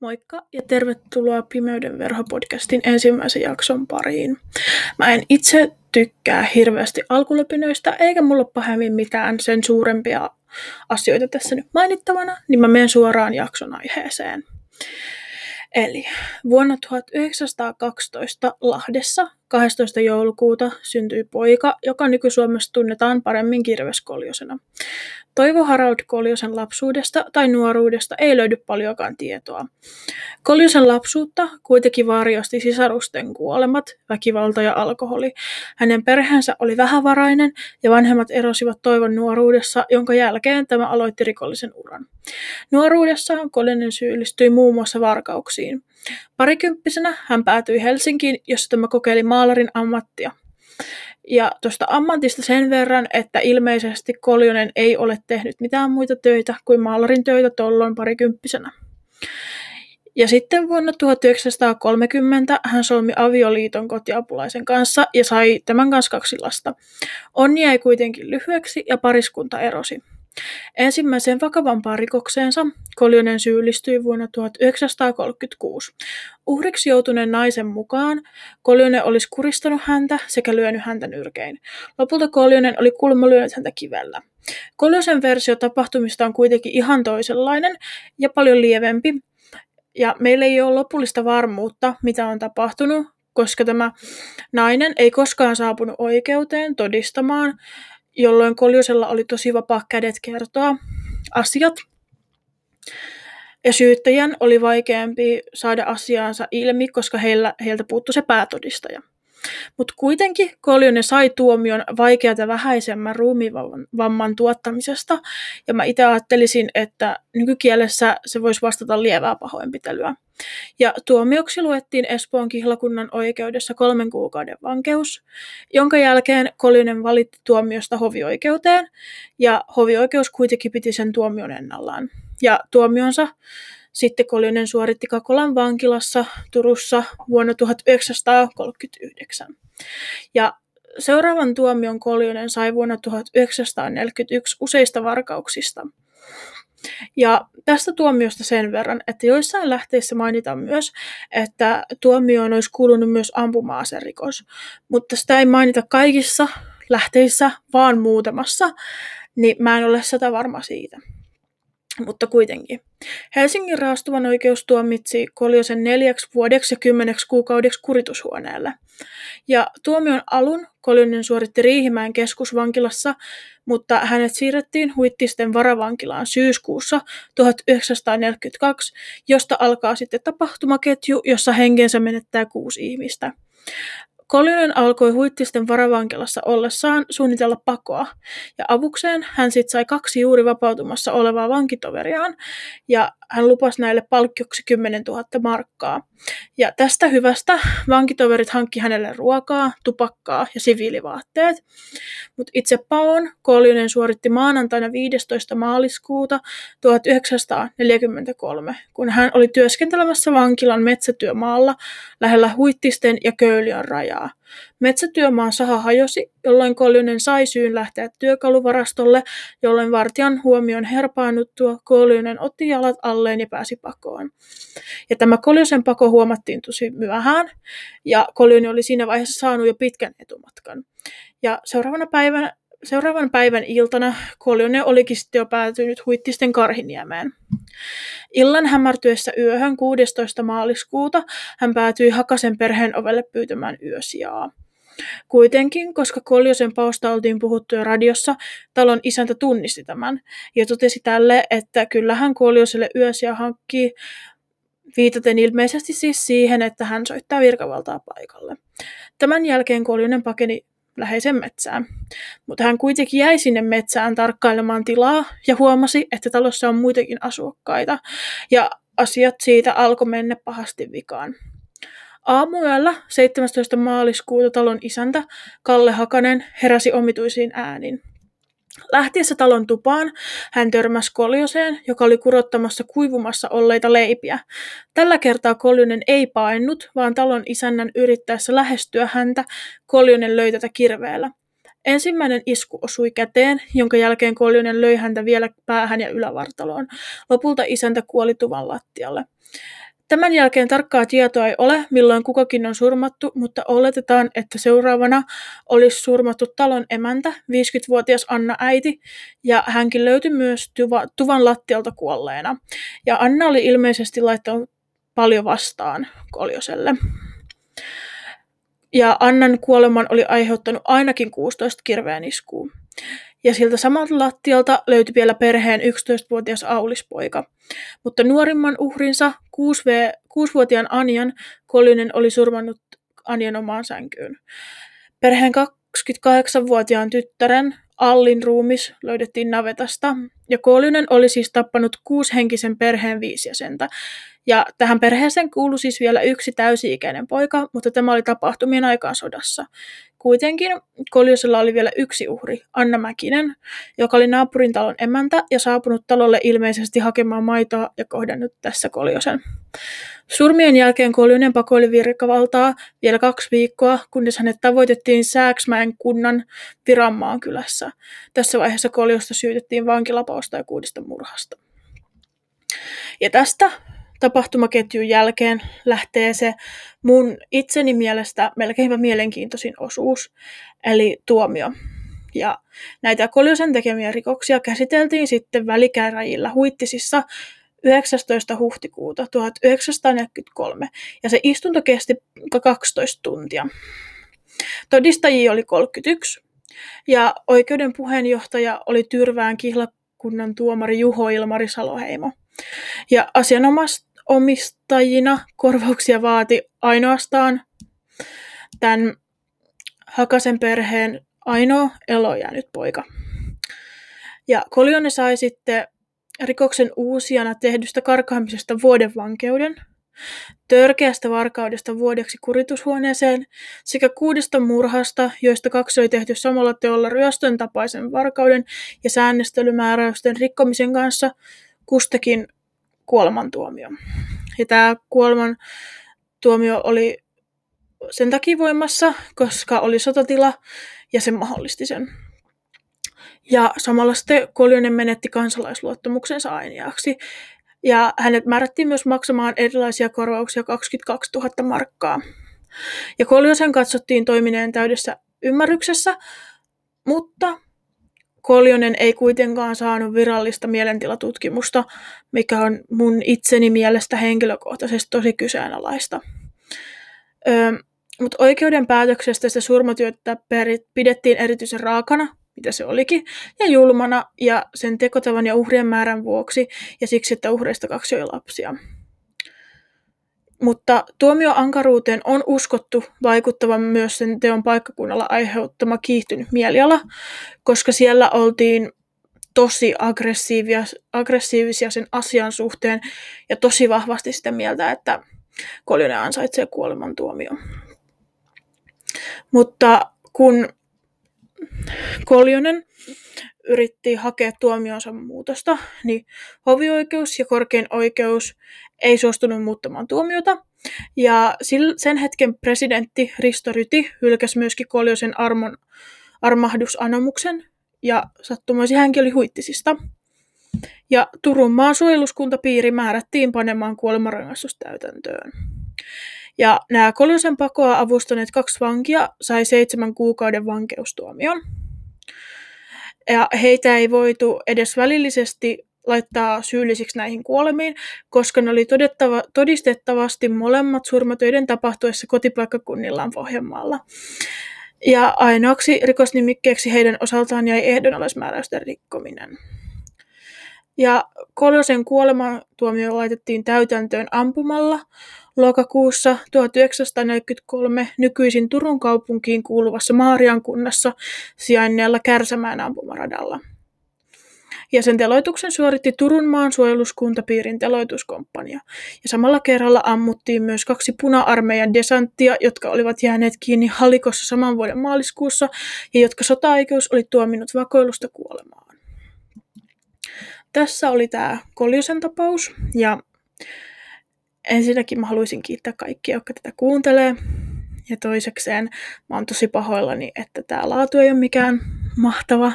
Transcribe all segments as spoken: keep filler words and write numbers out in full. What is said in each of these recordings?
Moikka ja tervetuloa Pimeyden verho -podcastin ensimmäisen jakson pariin. Mä en itse tykkää hirveästi alkulöpinöistä, eikä mulla pahemmin mitään sen suurempia asioita tässä nyt mainittavana, niin mä menen suoraan jakson aiheeseen. Eli vuonna tuhatyhdeksänsataakaksitoista Lahdessa kahdestoista joulukuuta syntyi poika, joka nyky-Suomessa tunnetaan paremmin Kirves Koljosena. Toivo Harald Koljosen lapsuudesta tai nuoruudesta ei löydy paljonkaan tietoa. Koljosen lapsuutta kuitenkin varjosti sisarusten kuolemat, väkivalta ja alkoholi. Hänen perheensä oli vähävarainen ja vanhemmat erosivat Toivon nuoruudessa, jonka jälkeen tämä aloitti rikollisen uran. Nuoruudessaan Koljonen syyllistyi muun muassa varkauksiin. Parikymppisenä hän päätyi Helsinkiin, jossa tämä kokeili maalarin ammattia. Ja tuosta ammatista sen verran, että ilmeisesti Koljonen ei ole tehnyt mitään muita töitä kuin maalarin töitä tolloin parikymppisenä. Ja sitten vuonna tuhatyhdeksänsataakolmekymmentä hän solmi avioliiton kotiapulaisen kanssa ja sai tämän kanssa kaksi lasta. Onni jäi kuitenkin lyhyeksi ja pariskunta erosi. Ensimmäiseen vakavampaan rikokseensa Koljonen syyllistyi vuonna tuhatyhdeksänsataakolmekymmentäkuusi. Uhriksi joutuneen naisen mukaan Koljonen olisi kuristanut häntä sekä lyönyt häntä nyrkein. Lopulta Koljonen oli kuulemma lyönyt häntä kivellä. Koljosen versio tapahtumista on kuitenkin ihan toisenlainen ja paljon lievempi. Ja meillä ei ole lopullista varmuutta, mitä on tapahtunut, koska tämä nainen ei koskaan saapunut oikeuteen todistamaan, jolloin Koljosella oli tosi vapaa kädet kertoa asiat, ja syyttäjän oli vaikeampi saada asiaansa ilmi, koska heillä, heiltä puuttui se päätodistaja. Mutta kuitenkin Koljonen sai tuomion vaikeata vähäisemmän ruumiinvamman tuottamisesta, ja mä itse ajattelisin, että nykykielessä se voisi vastata lievää pahoinpitelyä. Ja tuomioksi luettiin Espoon kihlakunnan oikeudessa kolmen kuukauden vankeus, jonka jälkeen Koljonen valitti tuomiosta hovioikeuteen, ja hovioikeus kuitenkin piti sen tuomion ennallaan. Ja tuomionsa sitten Koljonen suoritti Kakolan vankilassa Turussa vuonna tuhatyhdeksänsataakolmekymmentäyhdeksän. Ja seuraavan tuomion Koljonen sai vuonna tuhatyhdeksänsataaneljäkymmentäyksi useista varkauksista. Ja tästä tuomiosta sen verran, että joissain lähteissä mainitaan myös, että tuomioon olisi kuulunut myös ampuma-aserikos, mutta sitä ei mainita kaikissa lähteissä, vaan muutamassa, niin mä en ole sata varma siitä. Mutta kuitenkin. Helsingin raastuvan oikeus tuomitsi Koljosen neljäksi vuodeksi ja kymmeneksi kuukaudeksi kuritushuoneelle. Ja tuomion alun Koljonen suoritti Riihimäen keskusvankilassa, mutta hänet siirrettiin Huittisten Varavankilaan syyskuussa tuhatyhdeksänsataaneljäkymmentäkaksi, josta alkaa sitten tapahtumaketju, jossa henkensä menettää kuusi ihmistä. Koljonen alkoi Huittisten varavankilassa ollessaan suunnitella pakoa, ja avukseen hän sitten sai kaksi juuri vapautumassa olevaa vankitoveriaan, ja hän lupasi näille palkkioksi kymmenen tuhatta markkaa. Ja tästä hyvästä vankitoverit hankki hänelle ruokaa, tupakkaa ja siviilivaatteet, mutta itse paon Koljonen suoritti maanantaina viidestoista maaliskuuta tuhatyhdeksänsataaneljäkymmentäkolme, kun hän oli työskentelemässä vankilan metsätyömaalla lähellä Huittisten ja Köyliön rajaa. Metsätyömaan saha hajosi, jolloin Koljonen sai syyn lähteä työkaluvarastolle, jolloin vartijan huomion herpaannuttua Koljonen otti jalat alleen ja pääsi pakoon. Ja tämä Koljosen pako huomattiin tosi myöhään, ja Koljonen oli siinä vaiheessa saanut jo pitkän etumatkan. Ja seuraavana päivänä, seuraavan päivän iltana Koljonen olikin sitten jo päätynyt Huittisten Karhinjämeen. Illan hämärtyessä yöhön kuudestoista maaliskuuta hän päätyi Hakasen perheen ovelle pyytämään yösijaa. Kuitenkin, koska Koljosen paosta oltiin puhuttu jo radiossa, talon isäntä tunnisti tämän ja totesi tälle, että kyllähän Koljoselle yösija hankkii, viitaten ilmeisesti siis siihen, että hän soittaa virkavaltaa paikalle. Tämän jälkeen Koljonen pakeni läheisen metsään, mutta hän kuitenkin jäi sinne metsään tarkkailemaan tilaa ja huomasi, että talossa on muitakin asukkaita, ja asiat siitä alkoi mennä pahasti vikaan. Aamuyöllä seitsemästoista maaliskuuta talon isäntä Kalle Hakanen heräsi omituisiin ääniin. Lähtiessä talon tupaan hän törmäsi Koljoseen, joka oli kurottamassa kuivumassa olleita leipiä. Tällä kertaa Koljonen ei paennut, vaan talon isännän yrittäessä lähestyä häntä Koljonen löi tätä kirveellä. Ensimmäinen isku osui käteen, jonka jälkeen Koljonen löi häntä vielä päähän ja ylävartaloon. Lopulta isäntä kuoli tuvan lattialle. Tämän jälkeen tarkkaa tietoa ei ole, milloin kukakin on surmattu, mutta oletetaan, että seuraavana olisi surmattu talon emäntä, viisikymmentävuotias Anna-äiti, ja hänkin löytyi myös tuva, tuvan lattialta kuolleena. Ja Anna oli ilmeisesti laittanut paljon vastaan Koljoselle. Ja Annan kuoleman oli aiheuttanut ainakin kuusitoista kirveen iskua. Ja siltä samalta lattialta löytyi vielä perheen yksitoistavuotias Aulispoika. Mutta nuorimman uhrinsa, kuusivuotiaan Anjan, Koljonen oli surmannut Anjan omaan sänkyyn. Perheen kaksikymmentäkahdeksanvuotiaan tyttären, Allin, ruumis löydettiin navetasta. Ja Koljonen oli siis tappanut kuushenkisen perheen viisi jäsentä. Ja tähän perheeseen kuului siis vielä yksi täysi-ikäinen poika, mutta tämä oli tapahtumien aikaan sodassa. Kuitenkin Koljosella oli vielä yksi uhri, Anna Mäkinen, joka oli naapurin talon emäntä ja saapunut talolle ilmeisesti hakemaan maitoa ja kohdannut tässä Koljosen. Surmien jälkeen Koljonen pakoili virkavaltaa vielä kaksi viikkoa, kunnes hänet tavoitettiin Sääksmäen kunnan Viranmaan kylässä. Tässä vaiheessa Koljosta syytettiin vankilapausta ja kuudesta murhasta. Ja tästä tapahtumaketjun jälkeen lähtee se mun itseni mielestä melkeinpä mielenkiintoisin osuus, eli tuomio. Ja näitä Koljosen tekemiä rikoksia käsiteltiin sitten välikäräjillä Huittisissa yhdeksästoista huhtikuuta tuhatyhdeksänsataaneljäkymmentäkolme, ja se istunto kesti kaksitoista tuntia. Todistajia oli kolmekymmentäyksi, ja oikeuden puheenjohtaja oli Tyrvään kihlakunnan tuomari Juho Ilmari Saloheimo. Ja asianomistajina korvauksia vaati ainoastaan tämän Hakasen perheen ainoa eloon jäänyt poika. Ja Koljonen sai sitten rikoksen uusijana tehdystä karkaamisesta vuoden vankeuden, törkeästä varkaudesta vuodeksi kuritushuoneeseen sekä kuudesta murhasta, joista kaksi oli tehty samalla teolla ryöstön tapaisen varkauden ja säännöstelymääräysten rikkomisen kanssa, kustakin kuolemantuomio. Ja tämä kuolemantuomio oli sen takia voimassa, koska oli sotatila ja se mahdollisti sen. Ja samalla sitten Koljonen menetti kansalaisluottamuksensa ainiaksi. Ja hänet määrättiin myös maksamaan erilaisia korvauksia kaksikymmentäkaksituhatta markkaa. Ja Koljosen katsottiin toimineen täydessä ymmärryksessä, mutta Koljonen ei kuitenkaan saanut virallista mielentilatutkimusta, mikä on mun itseni mielestä henkilökohtaisesti tosi kyseenalaista. Öö, mutta oikeuden päätöksestä sitä surmatyötä pidettiin erityisen raakana, mitä se olikin, ja julmana, ja sen tekotavan ja uhrien määrän vuoksi, ja siksi, että uhreista kaksi oli lapsia. Mutta tuomioankaruuteen on uskottu vaikuttavan myös sen teon paikkakunnalla aiheuttama kiihtynyt mieliala, koska siellä oltiin tosi aggressiivisia sen asian suhteen ja tosi vahvasti sitä mieltä, että Koljonen ansaitsee kuolemantuomion. Mutta kun Koljonen yritti hakea tuomionsa muutosta, niin hovioikeus ja korkein oikeus ei suostunut muuttamaan tuomiota, ja sen hetken presidentti Risto Ryti hylkäsi myöskin Koljosen armon, armahdusanomuksen, ja sattumoisin hänkin oli Huittisista. Ja Turun maan suojeluskuntapiiri määrättiin panemaan kuolemanrangaistus täytäntöön. Ja nämä Koljosen pakoa avustaneet kaksi vankia sai seitsemän kuukauden vankeustuomion. Ja heitä ei voitu edes välillisesti laittaa syyllisiksi näihin kuolemiin, koska ne oli todistettavasti molemmat surmatöiden tapahtuessa kotipaikkakunnillaan Pohjanmaalla. Ja ainoaksi rikosnimikkeeksi heidän osaltaan jäi ehdonalaismääräysten rikkominen. Ja Koljosen kuolemantuomio laitettiin täytäntöön ampumalla lokakuussa tuhatyhdeksänsataaneljäkymmentäkolme nykyisin Turun kaupunkiin kuuluvassa Maarian kunnassa sijainneella Kärsämäen ampumaradalla. Ja sen teloituksen suoritti Turun maan suojeluskuntapiirin teloituskomppania. Ja samalla kerralla ammuttiin myös kaksi puna-armeijan desanttia, jotka olivat jääneet kiinni Halikossa saman vuoden maaliskuussa ja jotka sotaoikeus oli tuominnut vakoilusta kuolemaan. Tässä oli tämä Koljosen tapaus, ja ensinnäkin mä haluaisin kiittää kaikkia, jotka tätä kuuntelee, Ja toisekseen mä oon tosi pahoillani, että tää laatu ei ole mikään mahtava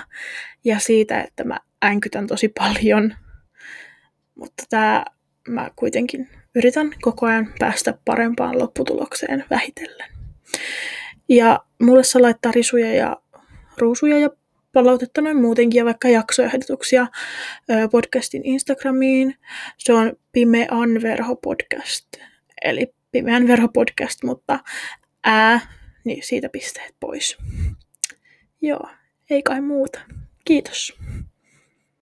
ja siitä, että mä äänkytän tosi paljon. Mutta tää mä kuitenkin yritän koko ajan päästä parempaan lopputulokseen vähitellen. Ja mulle saa laittaa risuja ja ruusuja ja palautetta noin muutenkin ja vaikka jaksoehdotuksia podcastin Instagramiin. Se on Pimeän verho podcast, eli Pimeän verho podcast, mutta ää, niin siitä pisteet pois. Joo, ei kai muuta. Kiitos.